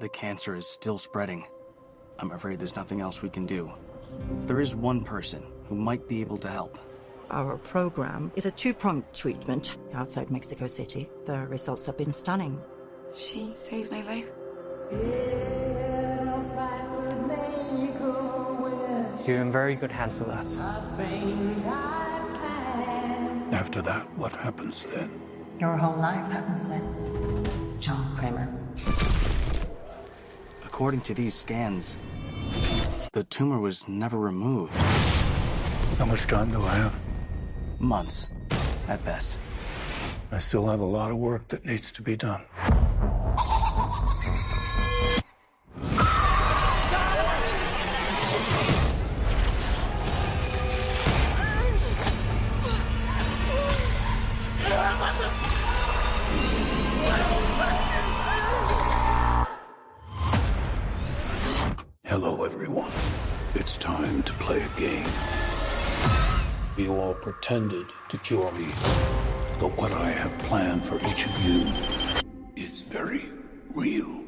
the cancer is still spreading. I'm afraid there's nothing else we can do. There is one person who might be able to help. Our program is a two-pronged treatment outside Mexico City. The results have been stunning. She saved my life. You're in very good hands with us. After that, what happens then? Your whole life happens then. John Kramer. According to these scans, the tumor was never removed. How much time do I have? Months, at best. I still have a lot of work that needs to be done. Hello, everyone. It's time to play a game. You all pretended to cure me, but what I have planned for each of you is very real.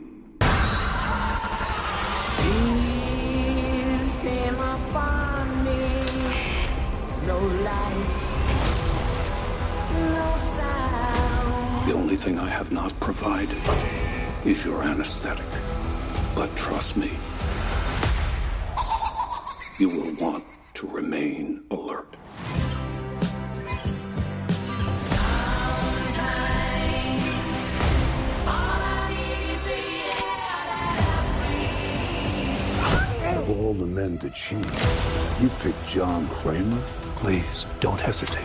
Please came upon me. No light, no sound. The only thing I have not provided is your anesthetic. But trust me, you will want to remain alert. Out of all the men to choose, you picked John Kramer? Please, don't hesitate.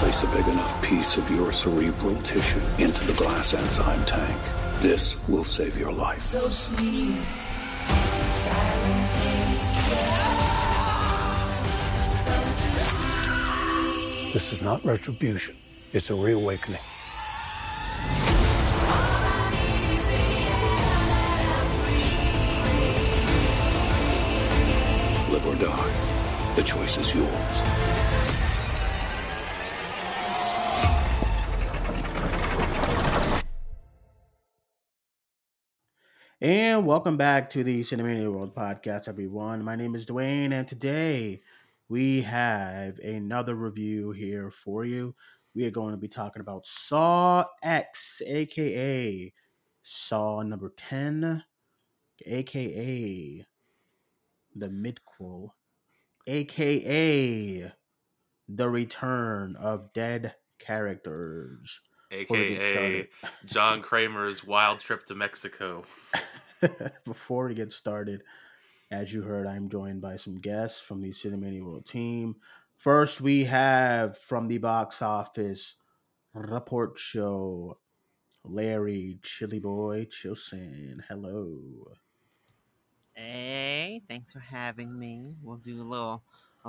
Place a big enough piece of your cerebral tissue into the glass enzyme tank. This will save your life. So sleep, silent, take care. Don't you sleep. This is not retribution. It's a reawakening. Live or die. The choice is yours. And welcome back to the Cinemania World Podcast, everyone. My name is Dwayne, and today we have another review here for you. We are going to be talking about Saw X, a.k.a. Saw number 10, a.k.a. The Midquel, a.k.a. The Return of Dead Characters. A.K.A. John Kramer's wild trip to Mexico. Before we get started, as you heard, I'm joined by some guests from the Cinemania World team. First, we have from the box office report show, Larry Chilly Boy Chilson. Hello. Hey, thanks for having me. We'll do a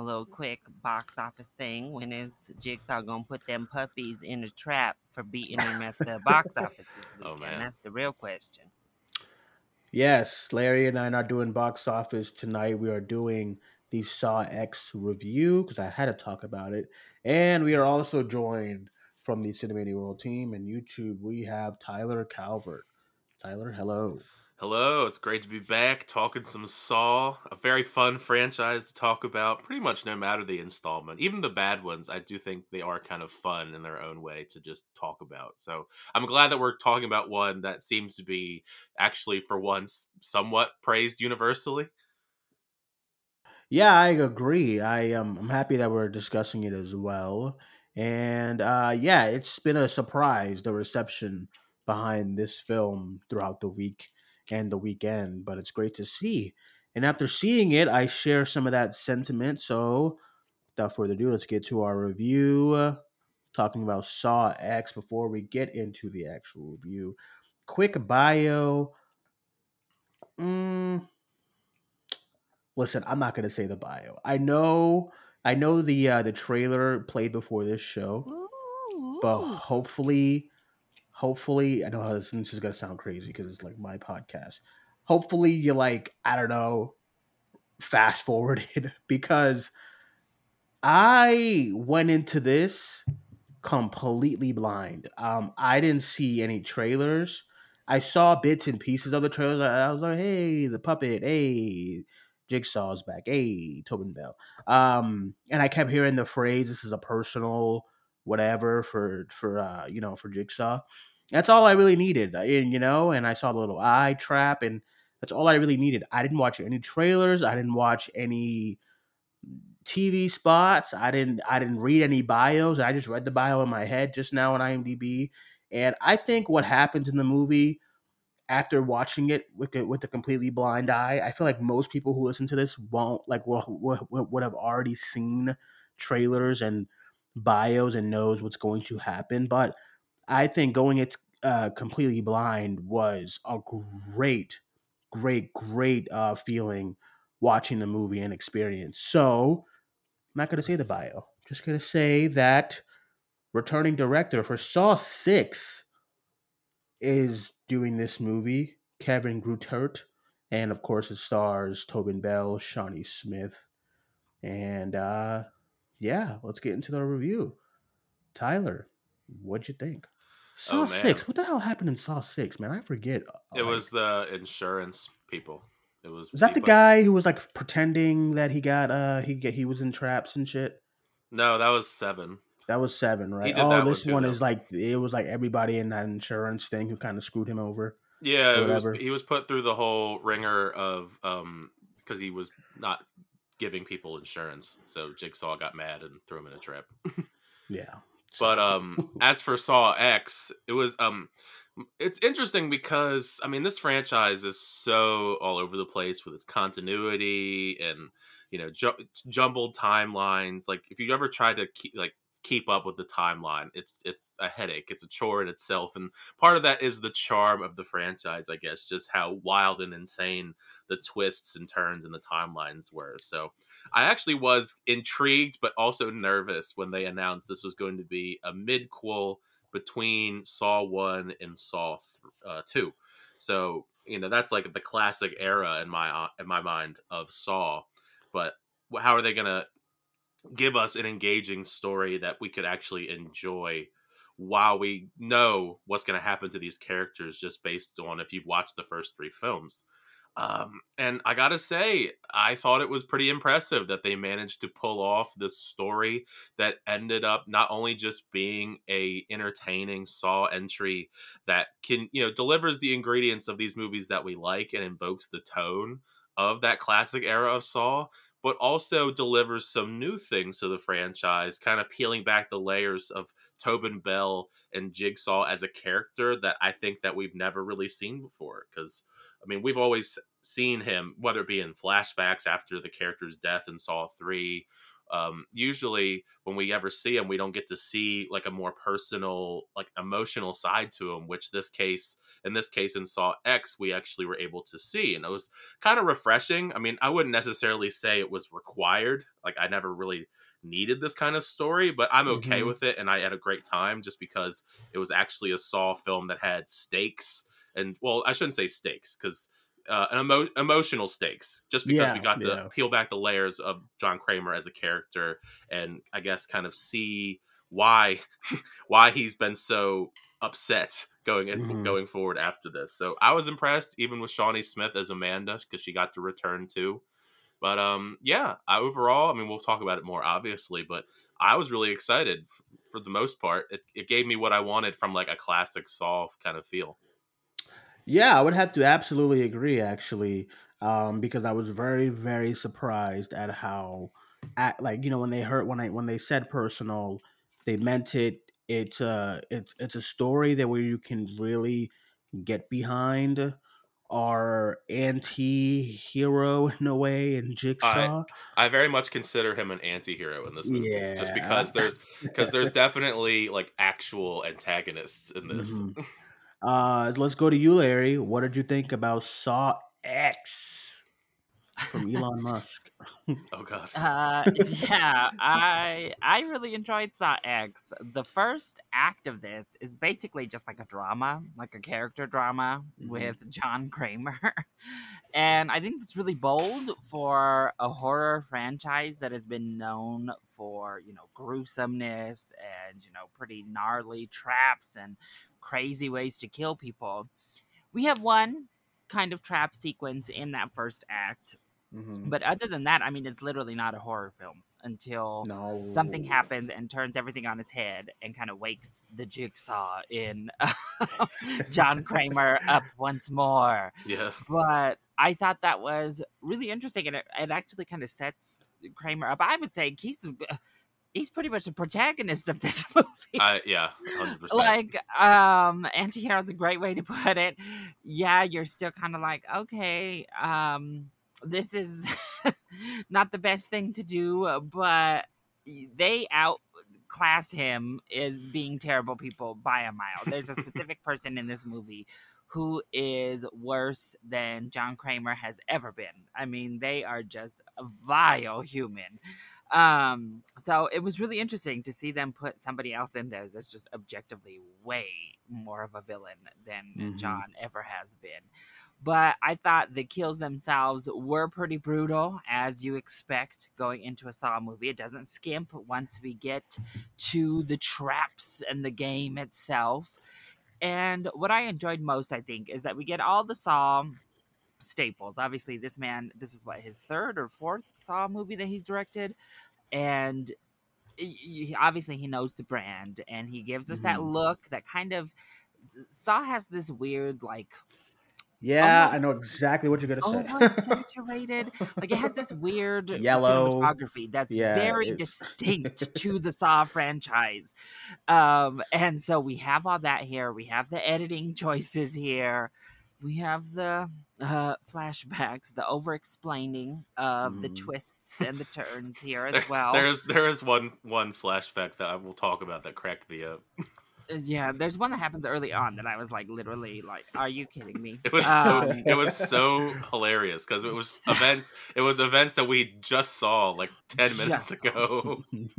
little quick box office thing. When is Jigsaw gonna put them puppies in the trap for beating him at the box office this weekend? Oh, man. That's the real question. Yes, Larry and I are doing box office tonight. We are doing the Saw X review because I had to talk about it. And we are also joined from the Cinemania World team and YouTube. We have Tyler Calvert. Tyler, hello. Hello, it's great to be back talking some Saw, a very fun franchise to talk about pretty much no matter the installment. Even the bad ones, I do think they are kind of fun in their own way to just talk about. So I'm glad that we're talking about one that seems to be actually, for once, somewhat praised universally. Yeah, I agree. I'm happy that we're discussing it as well. And yeah, it's been a surprise, the reception behind this film throughout the week and the weekend, but it's great to see. And after seeing it, I share some of that sentiment. So without further ado, let's get to our review, talking about Saw X. Before we get into the actual review, quick bio. Listen, I'm not going to say the bio. I know the trailer played before this show. Ooh. But hopefully, I know this is going to sound crazy because it's like my podcast. Hopefully you like, I don't know, fast forwarded, because I went into this completely blind. I didn't see any trailers. I saw bits and pieces of the trailer. I was like, hey, the puppet, hey, Jigsaw's back, hey, Tobin Bell. And I kept hearing the phrase, this is a personal whatever for Jigsaw. That's all I really needed, and I saw the little eye trap, and that's all I really needed. I didn't watch any trailers. I didn't watch any TV spots. I didn't read any bios. I just read the bio in my head just now on IMDb. And I think what happens in the movie after watching it with the completely blind eye, I feel like most people who listen to this would have already seen trailers and bios and knows what's going to happen. But I think going it completely blind was a great feeling watching the movie and experience. So I'm not going to say the bio. Just going to say that returning director for Saw X is doing this movie, Kevin Greutert. And, of course, it stars Tobin Bell, Shawnee Smith. And, let's get into the review. Tyler, what'd you think? Saw X. What the hell happened in Saw X, man? I forget. It was the insurance people. It was that people. The guy who was like pretending that he got he was in traps and shit? No, that was 7. That was 7, right? This one is like it was like everybody in that insurance thing who kind of screwed him over. Yeah, he was put through the whole ringer of because he was not giving people insurance, so Jigsaw got mad and threw him in a trap. Yeah. But as for Saw X, it was it's interesting because I mean this franchise is so all over the place with its continuity and jumbled timelines. Like if you ever try to keep up with the timeline, it's a headache. It's a chore in itself, and part of that is the charm of the franchise, I guess, just how wild and insane the twists and turns in the timelines were. So I actually was intrigued but also nervous when they announced this was going to be a midquel between Saw 1 and Saw 2. So that's like the classic era in my mind of Saw, but how are they going to give us an engaging story that we could actually enjoy while we know what's going to happen to these characters just based on if you've watched the first 3 films. And I gotta say, I thought it was pretty impressive that they managed to pull off this story that ended up not only just being a entertaining Saw entry that can, delivers the ingredients of these movies that we like and invokes the tone of that classic era of Saw, but also delivers some new things to the franchise, kind of peeling back the layers of Tobin Bell and Jigsaw as a character that I think that we've never really seen before. Because, I mean, we've always seen him, whether it be in flashbacks after the character's death in Saw 3. Usually when we ever see him, we don't get to see like a more personal, like emotional side to him, which in this case in Saw X, we actually were able to see. And it was kind of refreshing. I mean, I wouldn't necessarily say it was required. Like I never really needed this kind of story, but I'm okay with it. And I had a great time just because it was actually a Saw film that had stakes. And well, I shouldn't say stakes because emotional stakes, just because we got to peel back the layers of John Kramer as a character, and I guess kind of see why he's been so upset going forward after this. So I was impressed, even with Shawnee Smith as Amanda, because she got to return too. But overall, I mean, we'll talk about it more obviously, but I was really excited for the most part. It gave me what I wanted from like a classic Saw kind of feel. Yeah, I would have to absolutely agree, actually, because I was very, very surprised at how, when they said personal, they meant it. It's a story that where you can really get behind our anti-hero in a way in Jigsaw. I very much consider him an anti-hero in this movie, just because there's definitely like actual antagonists in this. Mm-hmm. Let's go to you, Larry. What did you think about Saw X from Elon Musk? Oh God. I really enjoyed Saw X. The first act of this is basically just like a drama, like a character drama with John Kramer. And I think it's really bold for a horror franchise that has been known for, gruesomeness and, pretty gnarly traps and crazy ways to kill people. We have one kind of trap sequence in that first act. Mm-hmm. But other than that, I mean, it's literally not a horror film until something happens and turns everything on its head and kind of wakes the Jigsaw in John Kramer up once more. Yeah. But I thought that was really interesting, and it actually kind of sets Kramer up. I would say he's pretty much the protagonist of this movie. Yeah, 100%. Like, anti-hero is a great way to put it. Yeah, you're still kind of like, okay, this is not the best thing to do, but they outclass him as being terrible people by a mile. There's a specific person in this movie who is worse than John Kramer has ever been. I mean, they are just a vile human. So it was really interesting to see them put somebody else in there that's just objectively way more of a villain than John ever has been. But I thought the kills themselves were pretty brutal, as you expect going into a Saw movie. It doesn't skimp once we get to the traps and the game itself. And what I enjoyed most, I think, is that we get all the Saw staples. Obviously, this is what, his third or fourth Saw movie that he's directed. And obviously, he knows the brand. And he gives us that look that kind of... Saw has this weird, like... Yeah, I know exactly what you're going to say. Oversaturated. Like, it has this weird yellow cinematography that's very distinct to the Saw franchise. And so we have all that here. We have the editing choices here. We have the flashbacks, the over-explaining of the twists and the turns here as well. There is one flashback that I will talk about that cracked me up. Yeah, there's one that happens early on that I was like, literally, like, are you kidding me? It was so hilarious because it was events. It was events that we just saw like 10 minutes ago. And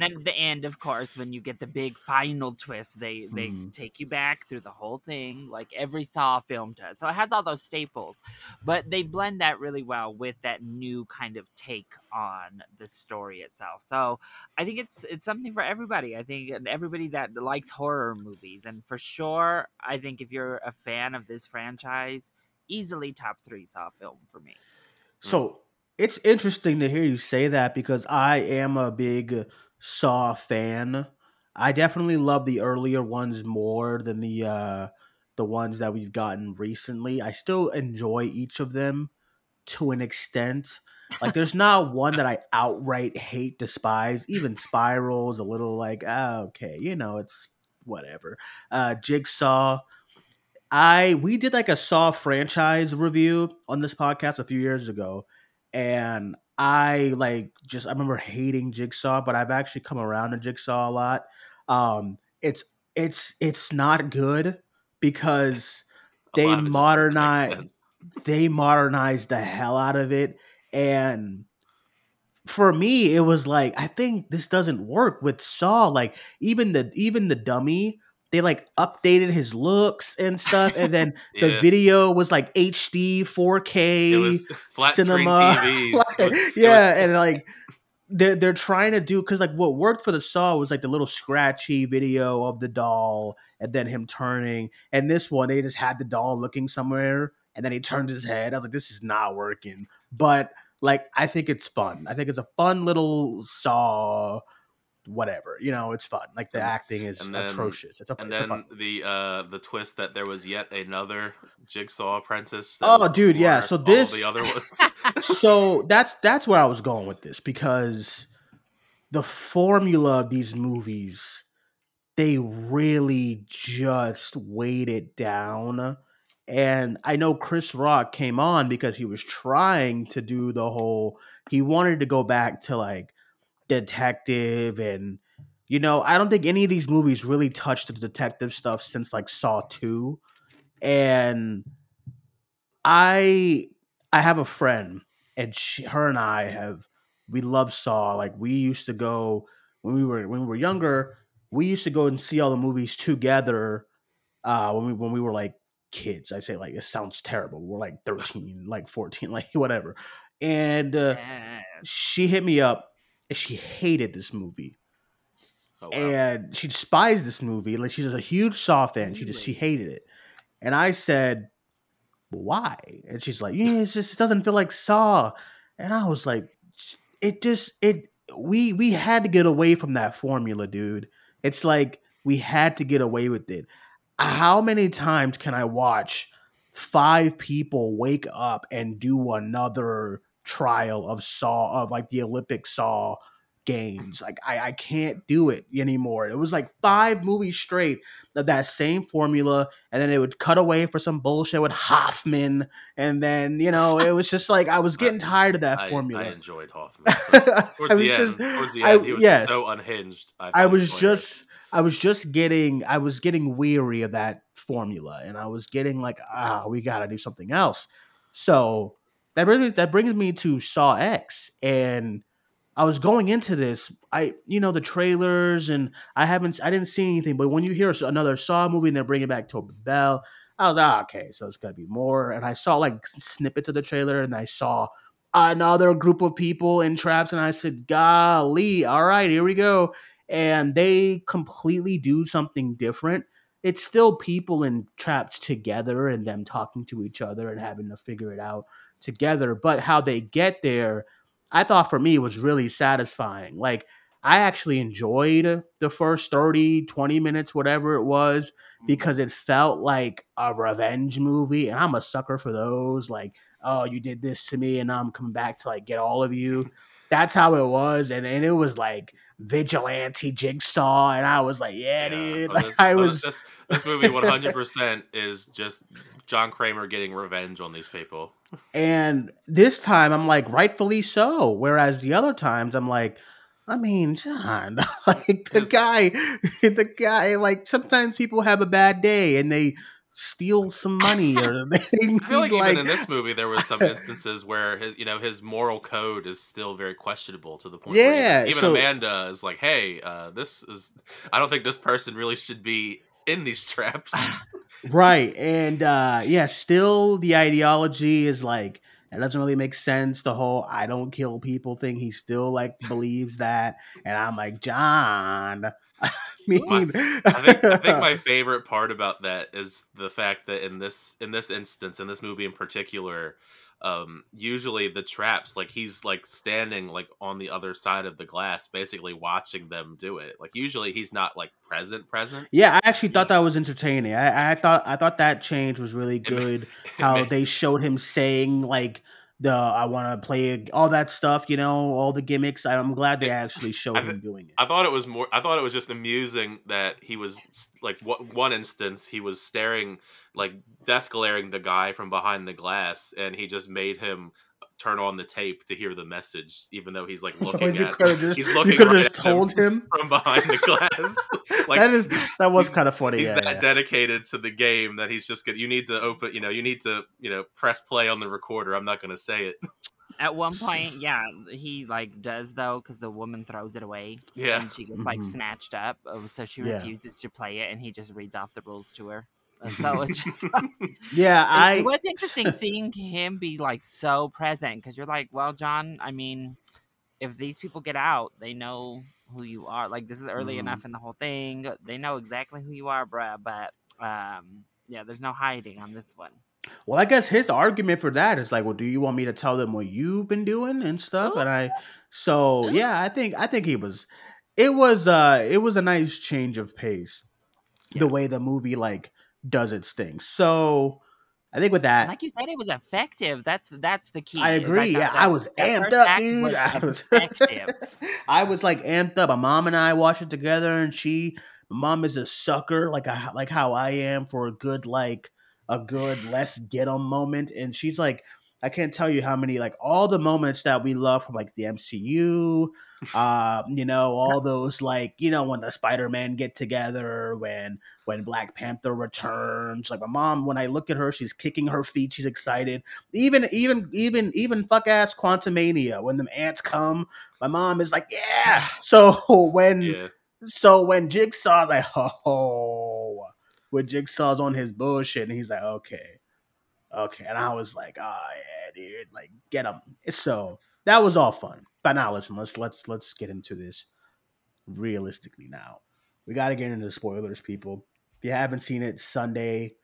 then at the end, of course, when you get the big final twist, they take you back through the whole thing, like every Saw film does. So it has all those staples, but they blend that really well with that new kind of take on the story itself. So I think it's something for everybody. I think everybody that likes horror movies, and for sure I think if you're a fan of this franchise, easily top 3 Saw film for me. So it's interesting to hear you say that because I am a big Saw fan. I definitely love the earlier ones more than the ones that we've gotten recently. I still enjoy each of them to an extent. Like, there's not one that I outright hate, despise. Even Spiral's a little like, okay, you know, it's whatever. Jigsaw. We did like a Saw franchise review on this podcast a few years ago. And I remember hating Jigsaw, but I've actually come around to Jigsaw a lot. It's not good because they modernized the hell out of it. And for me, it was like, I think this doesn't work with Saw. Like, even the dummy, they like updated his looks and stuff. And then the video was like HD, 4K, it was flat cinema. Screen TVs. And like they're trying to do, because like what worked for the Saw was like the little scratchy video of the doll and then him turning. And this one, they just had the doll looking somewhere and then he turns his head. I was like, this is not working. But like, I think it's fun. I think it's a fun little Saw, whatever. You know, it's fun. Like, the acting is atrocious. The twist that there was yet another Jigsaw apprentice. Oh, dude, yeah. So this, all the other ones. So that's where I was going with this, because the formula of these movies, they really just weighed it down. And I know Chris Rock came on because he was trying to do he wanted to go back to like detective, and, you know, I don't think any of these movies really touched the detective stuff since like Saw 2. And I have a friend, and we love Saw. Like, we used to go when we were younger, we used to go and see all the movies together when we were like kids. I say, like, it sounds terrible, we're like 13, like 14, like whatever. And she hit me up and she hated this movie. Oh, wow. And she despised this movie. Like, she's a huge Saw fan. She hated it. And I said, why? And she's like, yeah, it's just, it doesn't feel like Saw. And I was like, we had to get away from that formula, dude. It's like, we had to get away with it. How many times can I watch five people wake up and do another trial of Saw, of like the Olympic Saw games? Like I can't do it anymore. It was like five movies straight of that same formula, and then it would cut away for some bullshit with Hoffman, and then it was just like I was getting tired of that formula. I enjoyed Hoffman towards the end. He was so unhinged. I was getting weary of that formula, and I was getting like, we gotta do something else. So that brings me to Saw X, and I was going into this, the trailers, and I didn't see anything, but when you hear another Saw movie and they're bringing back Tobin Bell, I was like, okay, so it's gotta be more. And I saw like snippets of the trailer, and I saw another group of people in traps, and I said, golly, all right, here we go. And they completely do something different. It's still people in traps together and them talking to each other and having to figure it out together. But how they get there, I thought for me was really satisfying. Like, I actually enjoyed the first 30, 20 minutes, whatever it was, because it felt like a revenge movie. And I'm a sucker for those. Like, oh, you did this to me and I'm coming back to like get all of you. That's how it was, and it was like vigilante Jigsaw, and I was like, yeah, dude. Like, this movie 100% is just John Kramer getting revenge on these people. And this time I'm like, rightfully so. Whereas the other times I'm like, I mean, John, like the guy, like sometimes people have a bad day and they steal some money, or they I feel like even in this movie there was some instances where his moral code is still very questionable, to the point where even Amanda is like, hey, this is, I don't think this person really should be in these traps. Right. And still the ideology is like, it doesn't really make sense, the whole I don't kill people thing. He still like believes that, and I'm like, John, I think my favorite part about that is the fact that in this movie in particular, usually the traps, like he's like standing like on the other side of the glass, basically watching them do it. Like usually he's not like present. Yeah, I actually thought that was entertaining. I thought that change was really good. How they showed him saying like, I want to play all that stuff, all the gimmicks. I'm glad they actually showed him doing it. I thought it was just amusing that he was like, one instance he was staring, like death glaring the guy from behind the glass, and he just made him turn on the tape to hear the message, even though he's like looking he's looking right just told at him from behind the glass. Like that was kind of funny. He's dedicated to the game that he's just good. You need to open, you need to, press play on the recorder. I'm not going to say it. At one point, he like does though, because the woman throws it away. Yeah, and she gets like snatched up, so she refuses to play it, and he just reads off the rules to her. And so it's just like, it was interesting seeing him be like so present, because you're like, well, John, I mean, if these people get out, they know who you are. Like, this is early enough in the whole thing. They know exactly who you are, bruh. But there's no hiding on this one. Well, I guess his argument for that is like, well, do you want me to tell them what you've been doing and stuff? Ooh. And I think it was a nice change of pace, the way the movie like does its thing. So I think with that, like you said, it was effective. That's the key. I agree. I was amped up, dude. I was like amped up. My mom and I watched it together, and my mom is a sucker, like how I am, for a good let's get 'em moment. And she's like, I can't tell you how many, like all the moments that we love from like the MCU, all those, like, when the Spider-Man get together, when Black Panther returns, like my mom, when I look at her, she's kicking her feet. She's excited. Even fuck ass Quantumania, when them ants come, my mom is like, yeah. So when Jigsaw's like, when Jigsaw's on his bullshit, and he's like, okay. And I was like, dude, like get him. So that was all fun. But now listen, let's get into this realistically now. We got to get into the spoilers, people. If you haven't seen it, Sunday,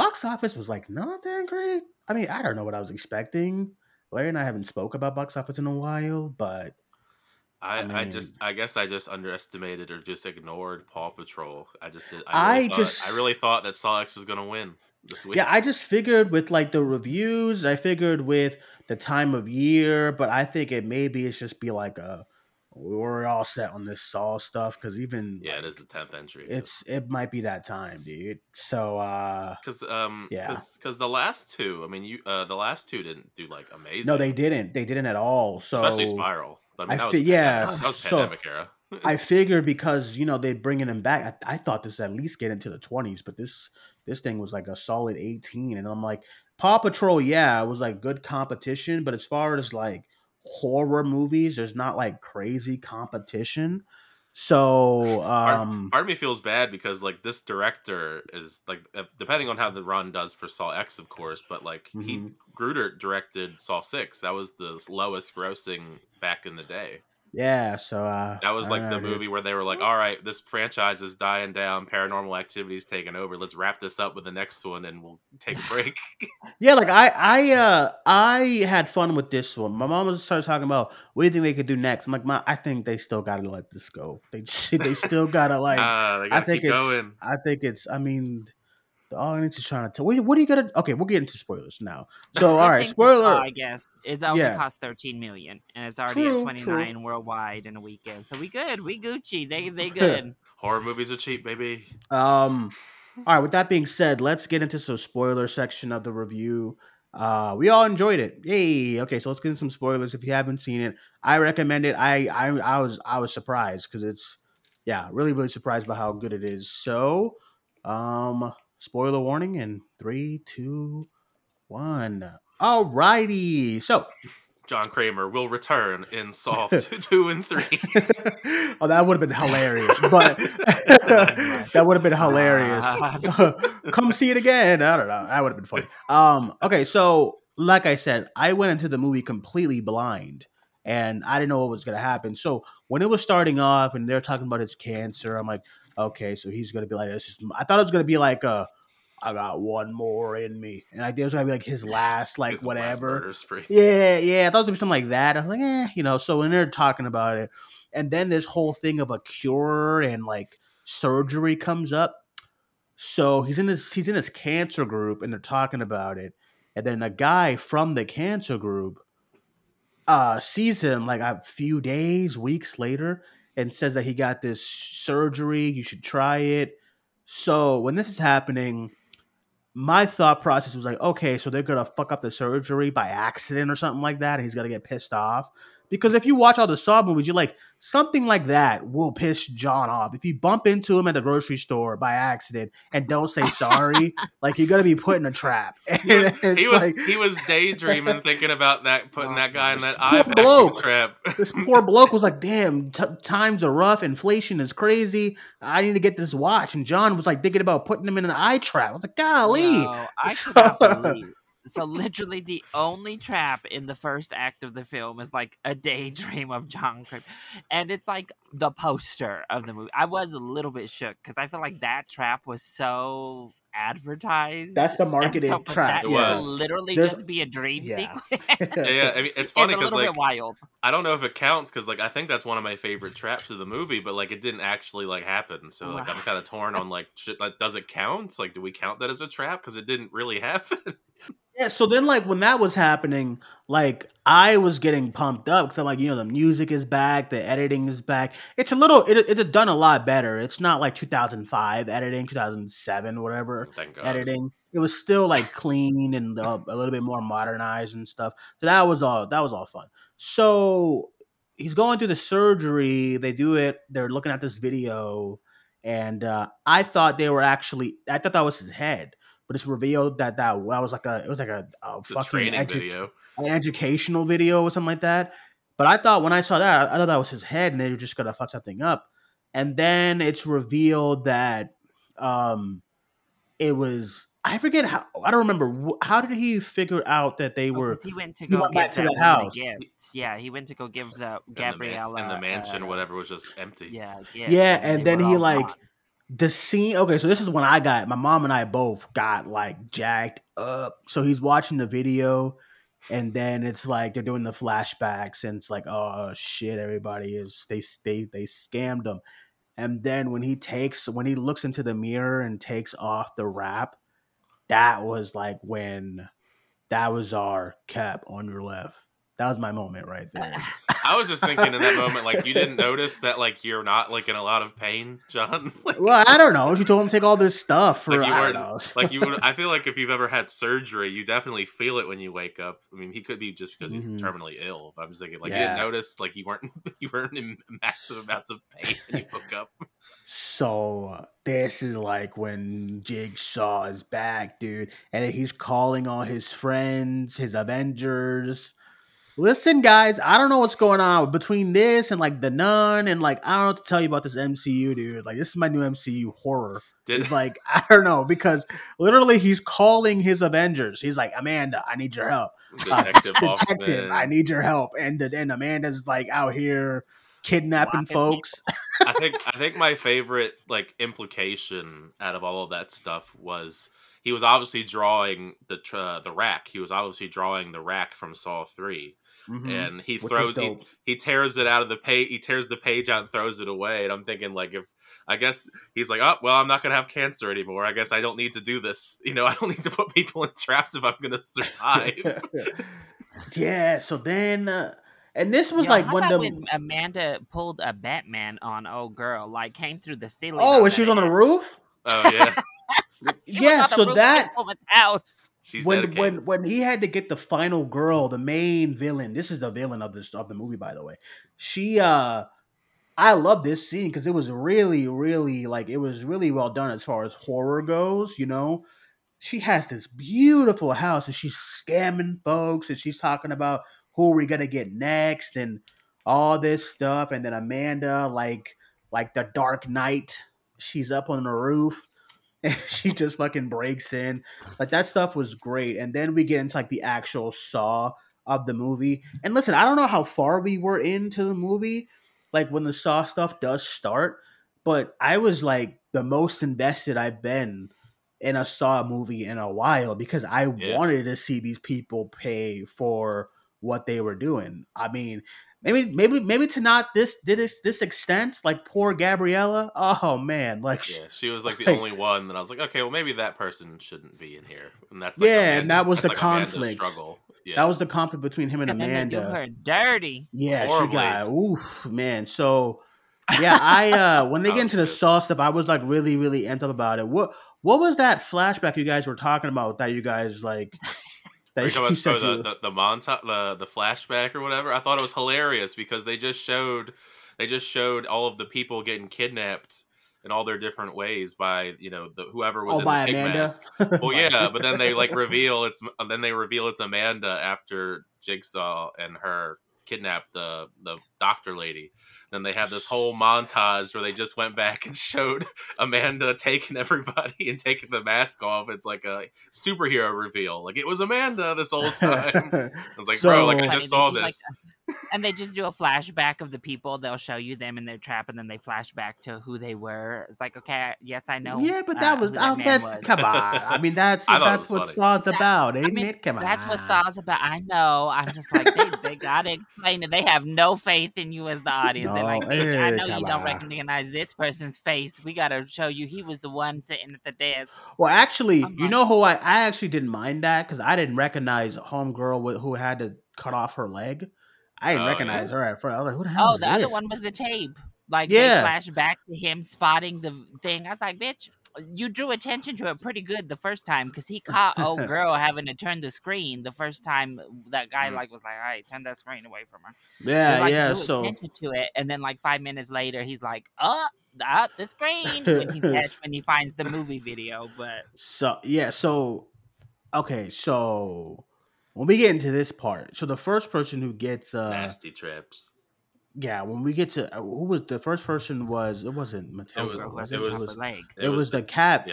box office was like not that great. I mean, I don't know what I was expecting. Larry and I haven't spoke about box office in a while, but I guess I just underestimated or just ignored Paw Patrol. I really thought that Saw X was going to win this week. Yeah, I just figured with like the reviews, I figured with the time of year, but I think it's just we're all set on this Saw stuff because it is the 10th entry. It might be that time, dude. So because the last two, I mean, the last two didn't do like amazing. No, they didn't at all. So especially Spiral. I mean, that was pandemic era. I figured because they're bringing them back. I thought this at least get into the 20s, but this thing was like a solid 18, and I'm like, Paw Patrol. Yeah, it was like good competition, but as far as like horror movies, there's not like crazy competition. So part of me feels bad because like this director is like, depending on how the run does for Saw X, of course, but like Greutert directed Saw 6. That was the lowest grossing back in the day. Yeah, so that was like the movie where they were like, all right, this franchise is dying down, Paranormal Activity's taking over, let's wrap this up with the next one and we'll take a break. Yeah, like I had fun with this one. My mom started talking about what do you think they could do next. I'm like, I think they still gotta let this go. They still gotta like I think the audience is trying to tell. What are you gonna? Okay, we'll get into spoilers now. So, all right, spoiler. I guess it's only cost $13 million, and it's already at 29 worldwide in a weekend. So we good. We Gucci. They good. Horror movies are cheap, baby. All right. With that being said, let's get into some spoiler section of the review. We all enjoyed it. Yay. Okay, so let's get into some spoilers. If you haven't seen it, I recommend it. I was surprised because it's really really surprised by how good it is. So, spoiler warning in 3, 2, 1. Alrighty. So John Kramer will return in Saw 2 and 3. Oh, that would have been hilarious. But that would have been hilarious. Come see it again. I don't know. That would have been funny. Okay, so like I said, I went into the movie completely blind and I didn't know what was gonna happen. So when it was starting off and they're talking about his cancer, I'm like, okay, so he's gonna be like this. I thought it was gonna be like I got one more in me, and I did it was gonna be like his last, like his whatever. Last murder spree. Yeah. I thought it was gonna be something like that. I was like, So when they're talking about it, and then this whole thing of a cure and like surgery comes up. So he's in this cancer group, and they're talking about it, and then a guy from the cancer group sees him like a few days, weeks later. And says that he got this surgery. You should try it. So when this is happening, my thought process was like, okay, so they're going to fuck up the surgery by accident or something like that. And he's going to get pissed off. Because if you watch all the Saw movies, you're like, something like that will piss John off. If you bump into him at the grocery store by accident and don't say sorry, like you're gonna be put in a trap. He was daydreaming, thinking about that, putting that guy in that eye trap. This poor bloke was like, "Damn, times are rough. Inflation is crazy. I need to get this watch." And John was like thinking about putting him in an eye trap. I was like, "Golly, no, I cannot believe." So literally the only trap in the first act of the film is like a daydream of John Kramer. And it's like the poster of the movie. I was a little bit shook because I feel like that trap was so advertised. That's the marketing trap. It was literally just be a dream sequence. Yeah, I mean, it's funny because like, wild. I don't know if it counts because like I think that's one of my favorite traps of the movie, but like it didn't actually like happen. So like I'm kind of torn on like shit. Like, does it count? Like, do we count that as a trap because it didn't really happen? Yeah, so then, like, when that was happening, like, I was getting pumped up because I'm like, the music is back, the editing is back. It's done a lot better. It's not like 2005 editing, 2007, whatever editing. It was still like clean and a little bit more modernized and stuff. So that was all fun. So he's going through the surgery. They do it. They're looking at this video, and I thought that was his head. But it's revealed that was like a fucking video, an educational video or something like that. But I thought when I saw that, I thought that was his head, and they were just gonna fuck something up. And then it's revealed that it was. I forget how. I don't remember. How did he figure out that they were? He went to go back to the house. Yeah, he went to go give the Gabriella and the mansion, whatever was just empty. Yeah, and then he like. The scene, okay, so this is when I got, my mom and I both got like jacked up. So he's watching the video and then it's like they're doing the flashbacks and it's like, oh shit, everybody is, they scammed him. And then when he looks into the mirror and takes off the wrap, that was like when, that was our cap on your left. That was my moment right there. I was just thinking in that moment, like, you didn't notice that, like, you're not, like, in a lot of pain, John? Like, well, I don't know. You told him to take all this stuff. Or, like, you weren't, I don't know. Like, you would, I feel like if you've ever had surgery, you definitely feel it when you wake up. I mean, he could be just because he's terminally ill. But I'm just thinking, like, you didn't notice, like, you weren't in massive amounts of pain when you woke up. So this is, like, when Jigsaw is back, dude. And he's calling all his friends, his Avengers. Listen, guys, I don't know what's going on between this and, like, The Nun and, like, I don't know what to tell you about this MCU, dude. Like, this is my new MCU horror. It's like, I don't know, because literally he's calling his Avengers. He's like, Amanda, I need your help. Detective, I need your help. And then Amanda's, like, out here kidnapping folks. I think my favorite, like, implication out of all of that stuff was he was obviously drawing the rack. He was obviously drawing the rack from Saw 3. Mm-hmm. And he tears it out of the page. He tears the page out and throws it away. And I'm thinking, like, I guess he's like, oh, well, I'm not going to have cancer anymore. I guess I don't need to do this. You know, I don't need to put people in traps if I'm going to survive. Yeah. So then, and this was when Amanda pulled a Batman on old girl, like came through the ceiling. Oh, and she was on the roof. Oh yeah. Yeah. So that house. She's when he had to get the final girl, the main villain. This is the villain of the movie, by the way. She, I love this scene because it was really, really like it was really well done as far as horror goes. You know, she has this beautiful house and she's scamming folks and she's talking about who we're gonna get next and all this stuff. And then Amanda, like the Dark Knight, she's up on the roof. And she just fucking breaks in. Like, that stuff was great. And then we get into, like, the actual Saw of the movie. And listen, I don't know how far we were into the movie, like, when the Saw stuff does start. But I was, like, the most invested I've been in a Saw movie in a while because I wanted to see these people pay for what they were doing. I mean, maybe to not this extent, like poor Gabriella. Oh man, like she was like the only one that I was like, okay, well maybe that person shouldn't be in here, and that's like and that was the conflict. Yeah. That was the conflict between him and Amanda. Then they do her dirty, horribly. She got oof, man. So yeah, I when they get into the Saw stuff, I was like really really amped up about it. What was that flashback you guys were talking about that you guys like? The montage, the flashback or whatever. I thought it was hilarious because they just showed all of the people getting kidnapped in all their different ways by whoever was in the pig mask. Well, yeah, but then they reveal it's Amanda after Jigsaw and her kidnapped the doctor lady. Then they have this whole montage where they just went back and showed Amanda taking everybody and taking the mask off. It's like a superhero reveal. Like, it was Amanda this whole time. I was like, so, bro, like, I just saw this. Like, and they just do a flashback of the people. They'll show you them in their trap, and then they flash back to who they were. It's like, okay, yes, I know. Yeah, but that was... Come on. I mean, that's what Saw's about, ain't it? Come on. That's what Saw's about. I know. I'm just like, they got to explain it. They have no faith in you as the audience. No. Like, bitch, I know you don't recognize this person's face. We gotta show you he was the one sitting at the desk. Well, actually, you know who I actually didn't mind that because I didn't recognize homegirl who had to cut off her leg. I didn't recognize her at first. I was like, who the hell is this? Oh, the other one was the tape. Like, they flashed back to him spotting the thing. I was like, bitch, you drew attention to it pretty good the first time because he caught old girl having to turn the screen the first time. That guy was like, all right, turn that screen away from her. Yeah, he, drew attention to it, and then like 5 minutes later, he's like, the screen when he finds the movie video. But so when we get into this part, so the first person who gets nasty trips. Yeah, when we get to who was the first person was it wasn't Matteo. It was the cab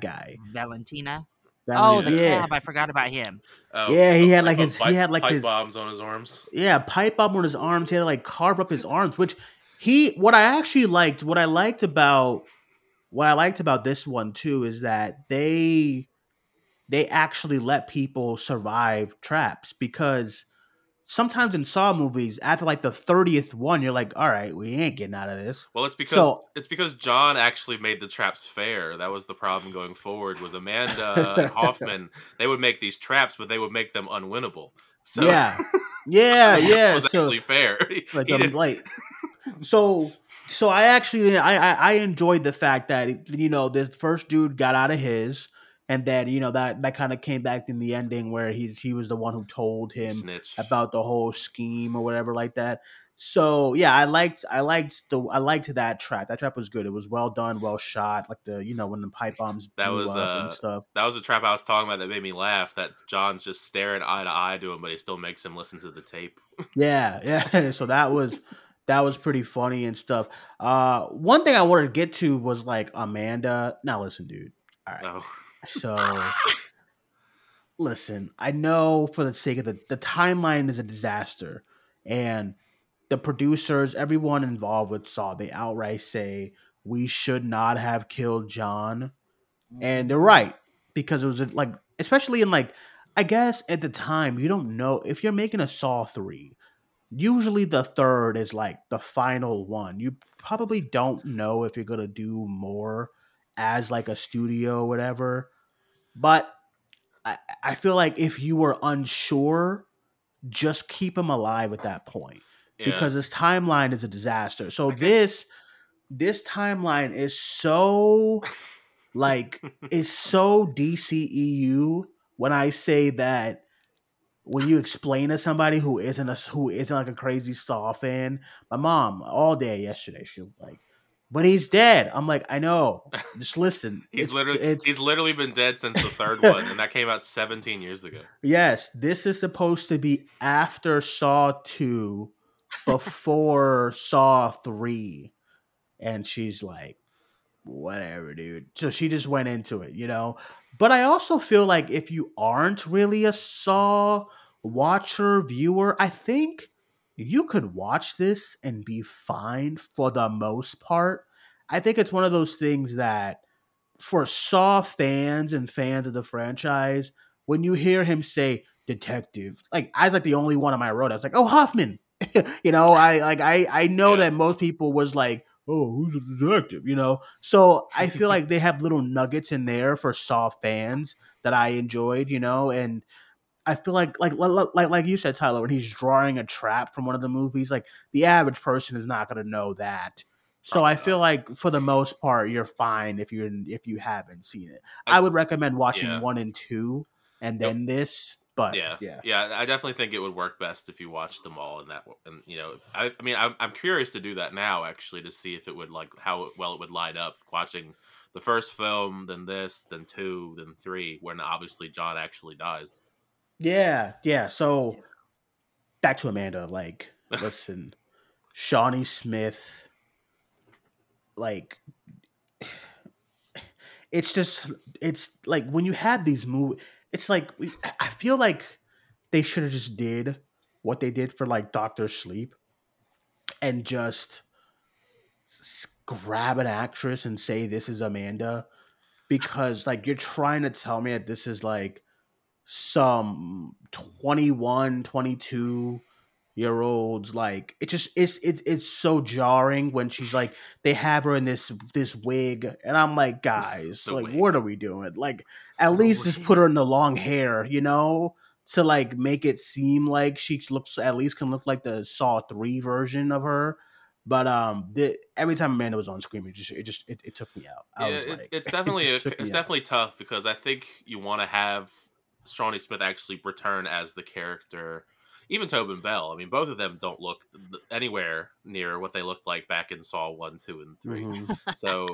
guy. Valentina. Cab! I forgot about him. He had like his pipe bombs on his arms. Yeah, pipe bomb on his arms. He had to like carve up his arms, which what I liked about what I liked about this one too is that they actually let people survive traps, because sometimes in Saw movies, after like the 30th one, you're like, all right, we ain't getting out of this. Well, it's because John actually made the traps fair. That was the problem going forward, was Amanda and Hoffman, they would make these traps, but they would make them unwinnable. So Yeah. It was actually fair. Like, I'm like, so I actually, I enjoyed the fact that, you know, the first dude got out of his, and then, you know, that kind of came back in the ending where he was the one who told him about the whole scheme or whatever like that. So yeah, I liked that trap. That trap was good. It was well done, well shot. Like the, you know, when the pipe bombs blew up and stuff. That was a trap I was talking about that made me laugh. That John's just staring eye to eye to him, but he still makes him listen to the tape. Yeah. So that was pretty funny and stuff. One thing I wanted to get to was like Amanda. Now listen, dude. All right. Oh. So, listen, I know for the sake of the timeline is a disaster, and the producers, everyone involved with Saw, they outright say, we should not have killed John. And they're right, because it was like, especially in like, I guess at the time, you don't know, if you're making a Saw 3, usually the third is like the final one. You probably don't know if you're going to do more as like a studio or whatever. But I feel like if you were unsure, just keep him alive at that point. Yeah. Because this timeline is a disaster. So this timeline is so like is so DCEU when I say that, when you explain to somebody who isn't like a crazy Saw fan. My mom all day yesterday, she was like, but he's dead. I'm like, I know. Just listen. he's literally been dead since the third one, and that came out 17 years ago. Yes, this is supposed to be after Saw 2, before Saw 3. And she's like, whatever, dude. So she just went into it, you know? But I also feel like if you aren't really a Saw watcher, viewer, I think you could watch this and be fine for the most part. I think it's one of those things that for Saw fans and fans of the franchise, when you hear him say detective, like I was like the only one on my road. I was like, oh, Hoffman. You know, I know that most people was like, oh, who's a detective? You know? So I feel like they have little nuggets in there for Saw fans that I enjoyed, you know, and I feel like you said, Tyler, when he's drawing a trap from one of the movies, like the average person is not going to know that. So I feel like for the most part, you're fine if you haven't seen it. I would recommend watching 1 and 2, and then this. But yeah, I definitely think it would work best if you watched them all in that. And you know, I mean, I'm curious to do that now actually, to see if it would like how well it would line up watching the first film, then this, then 2, then 3, when obviously John actually dies. Yeah. So back to Amanda. Like, listen, Shawnee Smith, like, it's like when you have these movies, it's like, I feel like they should have just did what they did for like Dr. Sleep and just grab an actress and say, this is Amanda, because like, you're trying to tell me that this is like some 21, 22-year-olds, like it just it's so jarring when she's like, they have her in this wig, and I'm like, guys, the like wig. What are we doing? Like, at least just put her in the long hair, you know, to like make it seem like she looks at least can look like the Saw 3 version of her. But every time Amanda was on screen, it just took me out. It's definitely tough, because I think you want to have Shawnee Smith actually return as the character, even Tobin Bell. I mean, both of them don't look anywhere near what they looked like back in Saw 1, 2, and 3. Mm-hmm. So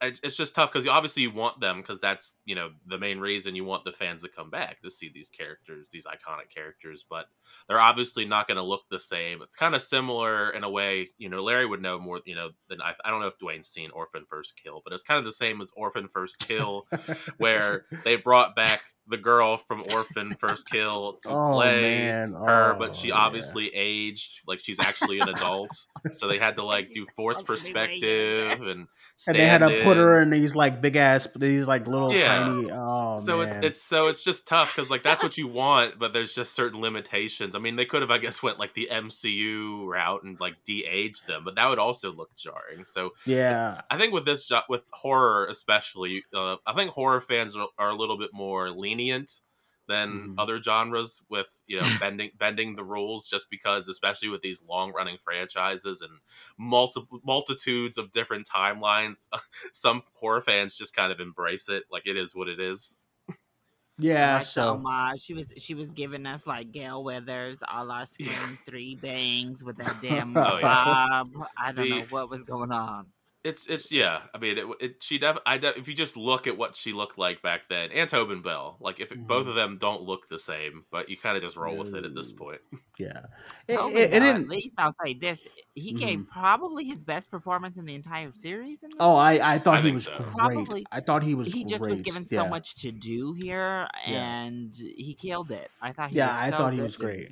it's just tough, because obviously you want them, because that's, you know, the main reason you want the fans to come back to see these characters, these iconic characters, but they're obviously not going to look the same. It's kind of similar in a way, you know, Larry would know more, you know, than I don't know if Dwayne's seen Orphan First Kill, but it's kind of the same as Orphan First Kill, where they brought back the girl from Orphan First Kill to play her, but she obviously aged. Like, she's actually an adult. So they had to, like, do forced perspective and they had to put her in these, like, big ass, these, like, little tiny... It's just tough because, like, that's what you want, but there's just certain limitations. I mean, they could have, I guess, went, like, the MCU route and, like, de-aged them, but that would also look jarring. So yeah, I think with this job, with horror especially, I think horror fans are a little bit more lenient than other genres with, you know, bending the rules, just because, especially with these long running franchises and multitudes of different timelines, some horror fans just kind of embrace it. Like, it is what it is. Yeah. Like, so she was giving us like Gale Weathers, a la Scream 3 bangs with that damn bob. I don't know what was going on. If you just look at what she looked like back then, and Tobin Bell, like, if both of them don't look the same, but you kind of just roll with it at this point. Yeah. At least I'll say this. He gave probably his best performance in the entire series. I thought he was great. He just was given so much to do here, and he killed it. I thought he was great.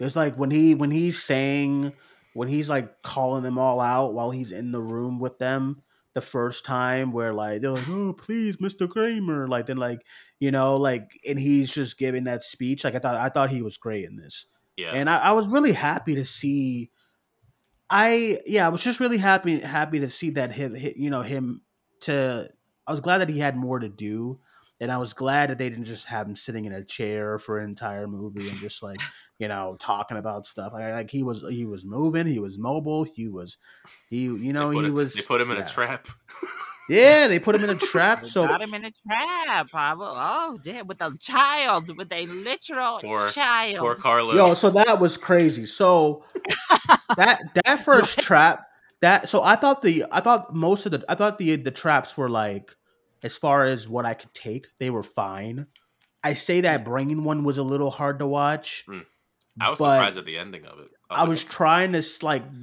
There's like when he sang... when he's like calling them all out while he's in the room with them the first time, where like they're like, "Oh, please, Mr. Kramer," like then like, you know, like, and he's just giving that speech. Like, I thought he was great in this. Yeah, and I was really happy to see. I was just really happy to see that I was glad that he had more to do. And I was glad that they didn't just have him sitting in a chair for an entire movie and just like, you know, talking about stuff. Like he was moving, he was mobile, They put him in a trap. Yeah, they put him in a trap. So got him in a trap. Oh, damn! With a literal child. Poor Carlos. Yo, so that was crazy. So that first trap. I thought the traps were like, as far as what I could take, they were fine. I say that brain one was a little hard to watch. I was surprised at the ending of it.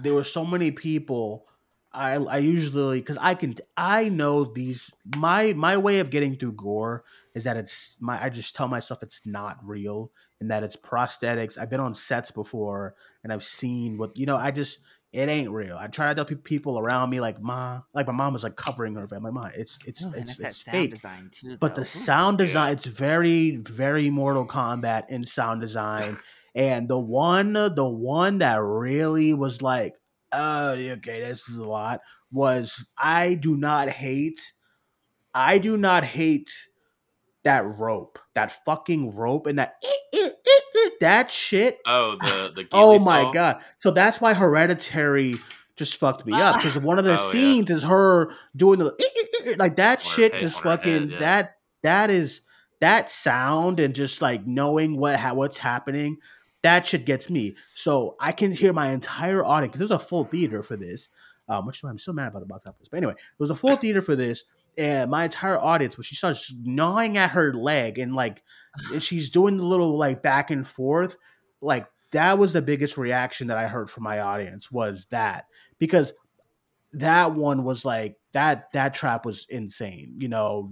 There were so many people. I usually, because I know these. My way of getting through gore is that I just tell myself it's not real and that it's prosthetics. I've been on sets before and I've seen what, you know. It ain't real. I try to tell people around me, my mom was like covering her family. Like, it's fake. But the sound design, it's very, very Mortal Kombat in sound design. And the one that really was like, oh, okay, this is a lot, was I do not hate that rope, that fucking rope, and that. That shit. Oh, the oh my song. God! So that's why Hereditary just fucked me up, because one of the scenes is her doing the like that shit, just fucking head, yeah. That is that sound, and just like knowing what's happening. That shit gets me. So I can hear my entire audience, because there's a full theater for this, which is why I'm so mad about the box office. But anyway, there was a full theater for this. And my entire audience, when she starts gnawing at her leg and like, and she's doing the little like back and forth, like that was the biggest reaction that I heard from my audience, was that, because that one was like that trap was insane. You know,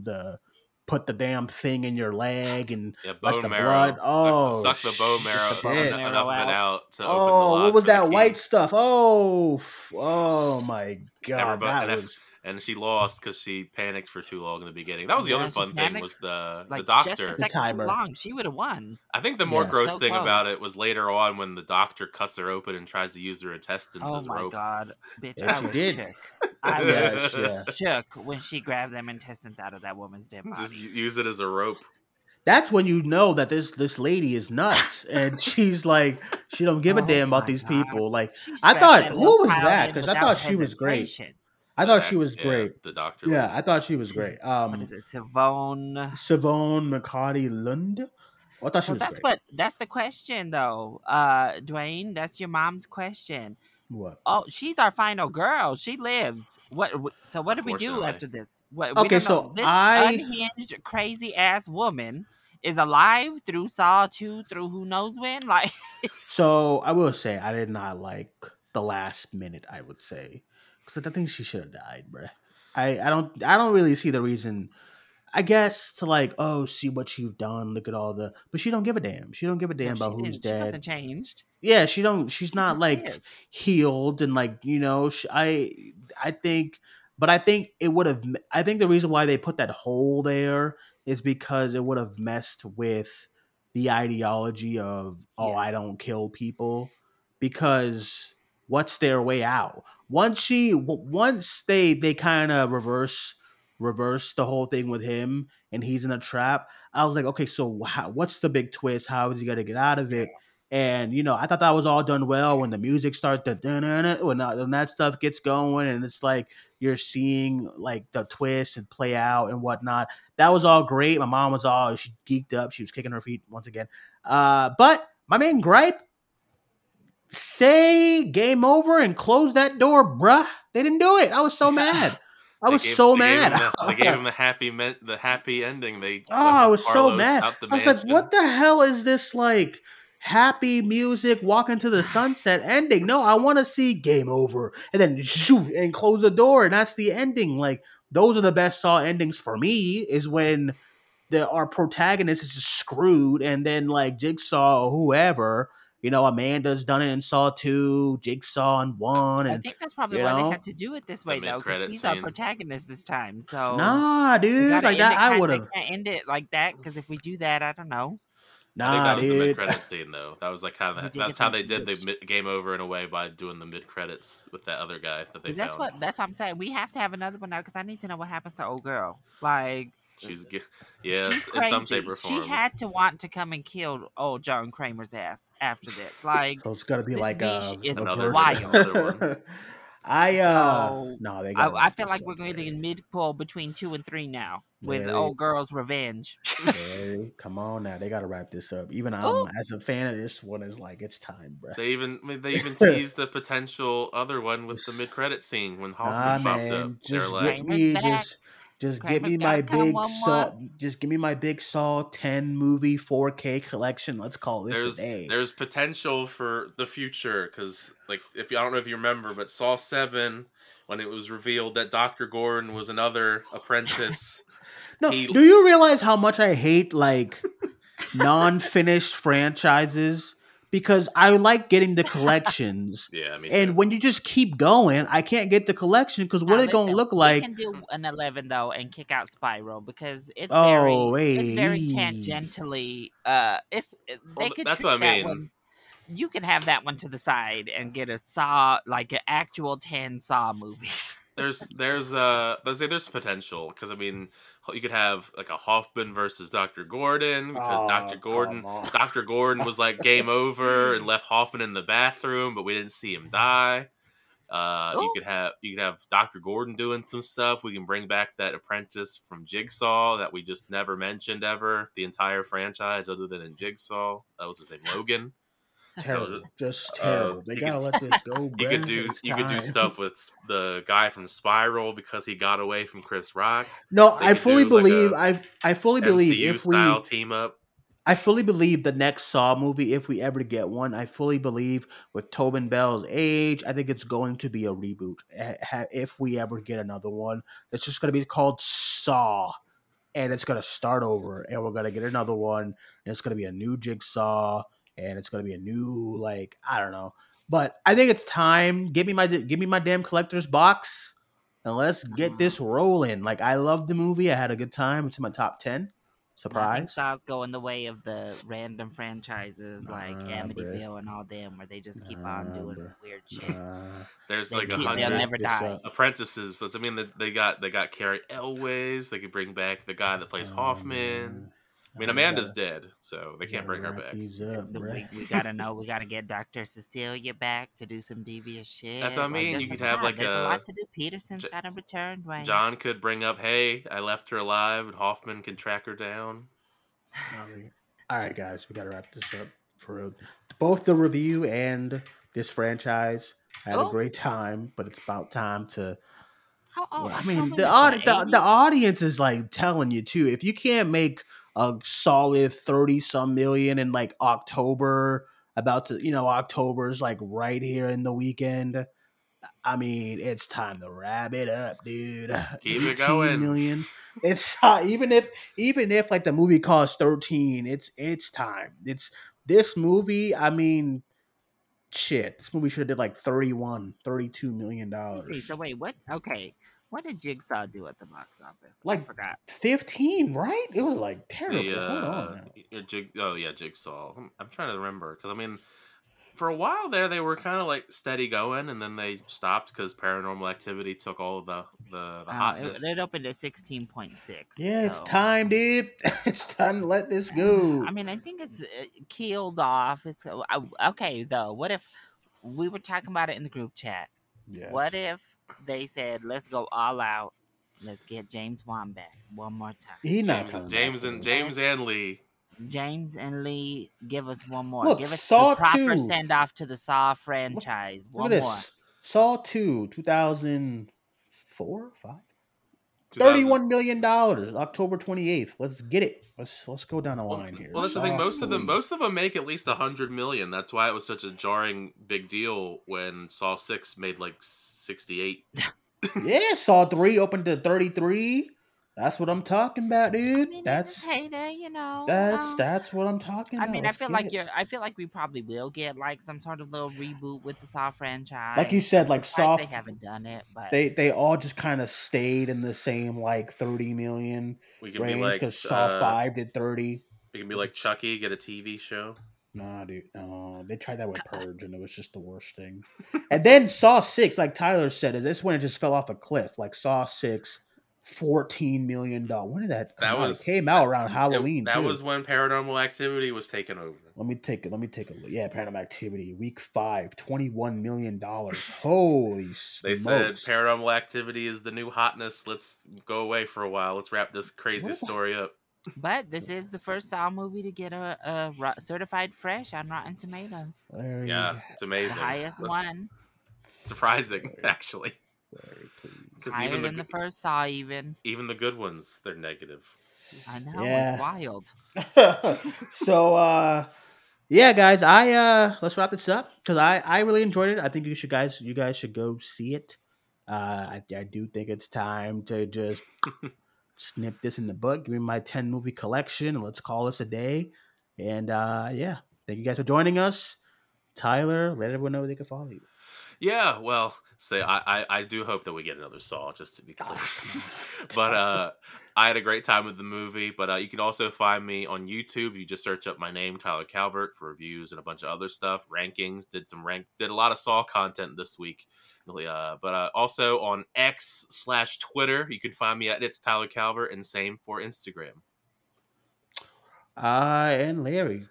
put the damn thing in your leg and bone the marrow. Blood. Oh, suck the bone marrow, enough of it out to open the lock. Oh, what was that white stuff? Oh my God, and she lost because she panicked for too long in the beginning. That was the other fun thing, was the doctor. Just a second too long, she would have won. I think the more gross thing about it was later on when the doctor cuts her open and tries to use her intestines as rope. Oh my God, bitch! Yeah, I was shook. I was shook when she grabbed them intestines out of that woman's dead body. Just use it as a rope. That's when you know that this lady is nuts, and she's like, she don't give a damn about these people. Like, I thought, who was that? Because I thought she was great. I thought she was great. The doctor. Yeah, I thought she was great. What is it? Savone McCarty Lund? I thought she was great. That's the question, though. Dwayne, that's your mom's question. What? Oh, she's our final girl. She lives. What? So what do we do after this? This unhinged, crazy-ass woman is alive through Saw 2, through who knows when. Like. So I will say, I did not like the last minute, I would say. I think she should have died, bro. I don't really see the reason I guess to like, oh, see what you've done. Look at all the, but she don't give a damn. She don't give a damn about who's dead. She hasn't changed. Yeah, she don't. She's not like healed and like, you know. I think it would have. I think the reason why they put that hole there is because it would have messed with the ideology of, oh, yeah, I don't kill people, because what's their way out? Once they kind of reverse the whole thing with him and he's in a trap, I was like, okay, so what's the big twist? How is he gonna get out of it? And you know, I thought that was all done well when the music starts when that stuff gets going, and it's like you're seeing like the twist and play out and whatnot. That was all great. My mom was all, she geeked up, she was kicking her feet once again. But my main gripe, say game over and close that door, bruh. They didn't do it. I was so mad. I was so mad. They gave him the happy ending. I was so mad. I was like, what the hell is this, like, happy music, walking to the sunset ending? No, I want to see game over. And then shoot, and close the door, and that's the ending. Like, those are the best Saw endings for me, is when our protagonist is just screwed, and then, like, Jigsaw or whoever... You know, Amanda's done it in Saw 2, Jigsaw in 1. And, I think that's probably why they had to do it this way, though, because he's our protagonist this time. So nah, dude. Like that, I would have. End it like that, because if we do that, I don't know. Nah, dude. That was the mid-credits scene, though. That was like how they did the game over in a way, by doing the mid-credits with that other guy that they found. That's what I'm saying. We have to have another one now, because I need to know what happens to old girl. Like... She's crazy. In some shape or form. She had to want to come and kill old John Kramer's ass after this. Like, so it's gotta be like another wild. I feel like we're going to mid pull between 2 and 3 now with old girl's revenge. Hey, come on now, they gotta wrap this up. Even I'm as a fan of this one, is like, it's time, bro. They even teased the potential other one with the mid credit scene when Hoffman popped up. They're like, Just give me my big Saw 10 movie 4K collection. Let's call this a day. There's potential for the future, because like, I don't know if you remember, but Saw 7, when it was revealed that Dr. Gordon was another apprentice. Do you realize how much I hate like non-finished franchises? Because I like getting the collections. Yeah, I mean, and when you just keep going, I can't get the collection, because what it going to look like? We can do an 11 though and kick out Spiral, because it's it's very tangentially. That's what I mean. One. You can have that one to the side and get a Saw, like an actual 10 Saw movies. There's potential, because I mean, you could have like a Hoffman versus Dr. Gordon, because Dr. Gordon was like game over and left Hoffman in the bathroom, but we didn't see him die. You could have Dr. Gordon doing some stuff. We can bring back that apprentice from Jigsaw that we just never mentioned ever the entire franchise, other than in Jigsaw. That was his name, Logan. Terrible, just terrible. They gotta let this go. You could do stuff with the guy from Spiral, because he got away from Chris Rock. No, I fully believe. I fully believe if we team up. I fully believe the next Saw movie, if we ever get one, I fully believe with Tobin Bell's age, I think it's going to be a reboot. If we ever get another one, it's just going to be called Saw, and it's going to start over, and we're going to get another one, and it's going to be a new Jigsaw. And it's going to be a new, like, I don't know. But I think it's time. Give me my damn collector's box, and let's get this rolling. Like, I loved the movie. I had a good time. It's in my top 10. Surprise. I think Saw's going the way of the random franchises like Amityville and all them, where they just keep on doing weird shit. There's like 100 apprentices. So, I mean, they got Carrie Elways. They could bring back the guy that plays Hoffman. I mean, Amanda's dead, so they can't bring her back. We gotta know. We gotta get Dr. Cecilia back to do some devious shit. That's what I mean. Like, you could have like a lot to do. Peterson's got him returned, right? John could bring up, "Hey, I left her alive," and Hoffman can track her down. All right, guys, we gotta wrap this up for both the review and this franchise. I had a great time, but it's about time to. I mean, the audience is like telling you too. If you can't make a solid 30-some million in like October, October's like right here in the weekend. I mean, it's time to wrap it up, dude. Keep it going. Million. It's even if like the movie costs 13, it's time. It's this movie. I mean, shit, this movie should have did like $31-32 million. See, so wait, what? Okay, what did Jigsaw do at the box office? Like, I forgot. 15, right? It was like terrible. Jigsaw. I'm trying to remember because I mean, for a while there, they were kind of like steady going, and then they stopped because Paranormal Activity took all of the hotness. It opened at 16.6. Yeah, so. It's time, dude. It's time to let this go. I mean, I think it's keeled off. It's okay, though. What if we were talking about it in the group chat? Yes. What if they said, "Let's go all out. Let's get James Wan back one more time." He's not coming. James and Lee, give us one more. Look, give us Saw the proper send-off to the Saw franchise. Look, one more. Saw 2, 2004, 5? $31 million, October 28th. Let's get it. Let's go down a line here. Well, that's Saw the thing. Most of them make at least $100 million. That's why it was such a jarring big deal when Saw 6 made like 68. Yeah, Saw 3 opened to 33. That's what I'm talking about, dude. I mean, that's heyday, you know. That's what I'm talking about. I mean, I feel like we probably will get like some sort of little reboot with the Saw franchise. Like you said, like Saw, they haven't done it, but they all just kind of stayed in the same like 30 million we can range because like, Saw 5 did 30. We can be like Chucky, get a TV show. Nah, dude. They tried that with Purge, and it was just the worst thing. And then Saw 6, like Tyler said, is this when it just fell off a cliff. Like Saw 6. $14 million. When did that come out? It came out around Halloween. That was when Paranormal Activity was taken over. Let me take a look. Yeah, Paranormal Activity, week 5, $21 million. Holy smokes! They said Paranormal Activity is the new hotness. Let's go away for a while. Let's wrap this crazy story up. But this is the first Saw movie to get a certified fresh on Rotten Tomatoes. Yeah, it's amazing. The highest one. Surprising, actually. Higher than the first Saw, even the good ones, they're negative. I know, yeah. It's wild. So, yeah, guys, I let's wrap this up because I really enjoyed it. I think you guys should go see it. I do think it's time to just snip this in the book. Give me my 10 movie collection, and let's call this a day. And yeah, thank you guys for joining us. Tyler, let everyone know they can follow you. Yeah, well, say I do hope that we get another Saw, just to be clear. But I had a great time with the movie. But you can also find me on YouTube. You just search up my name, Tyler Calvert, for reviews and a bunch of other stuff. Rankings, did a lot of Saw content this week. But also on X/Twitter, you can find me at It's Tyler Calvert, and same for Instagram. And Larry.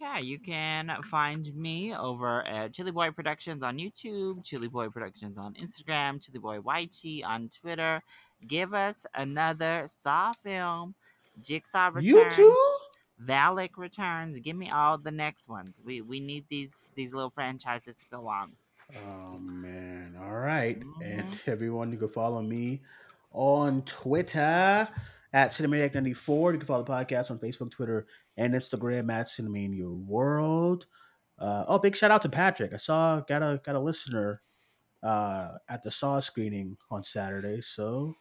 Yeah, you can find me over at Chili Boy Productions on YouTube, Chili Boy Productions on Instagram, Chili Boy YT on Twitter. Give us another Saw film. Jigsaw returns. You too? Valak returns. Give me all the next ones. We need these little franchises to go on. Oh, man. All right. Mm-hmm. And everyone, you can follow me on Twitter at Cinemaniac94. You can follow the podcast on Facebook, Twitter, and Instagram at Cinemania World. Big shout out to Patrick. I got a listener at the Saw screening on Saturday, so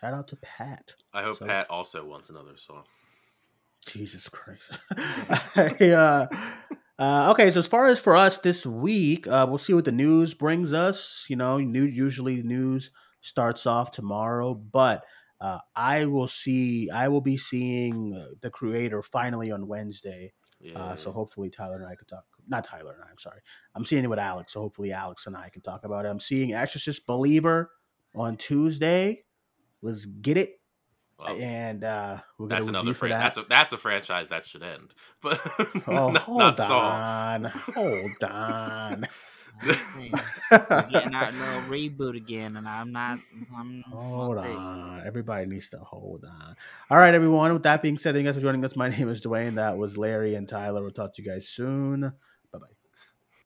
shout out to Pat. I hope Pat also wants another Saw. Jesus Christ. Okay, so as far as for us this week, we'll see what the news brings us. You know, usually news starts off tomorrow, but I will be seeing the creator finally on Wednesday. Yeah. So hopefully Tyler and I could talk. Not Tyler and I, I'm sorry. I'm seeing it with Alex. So hopefully Alex and I can talk about it. I'm seeing Exorcist Believer on Tuesday. Let's get it. Well, and we're going to review for that. That's a franchise that should end. But Hold on. We're getting our little reboot again, and hold on. Everybody needs to hold on. All right, everyone. With that being said, thank you guys for joining us. My name is Dwayne. That was Larry and Tyler. We'll talk to you guys soon.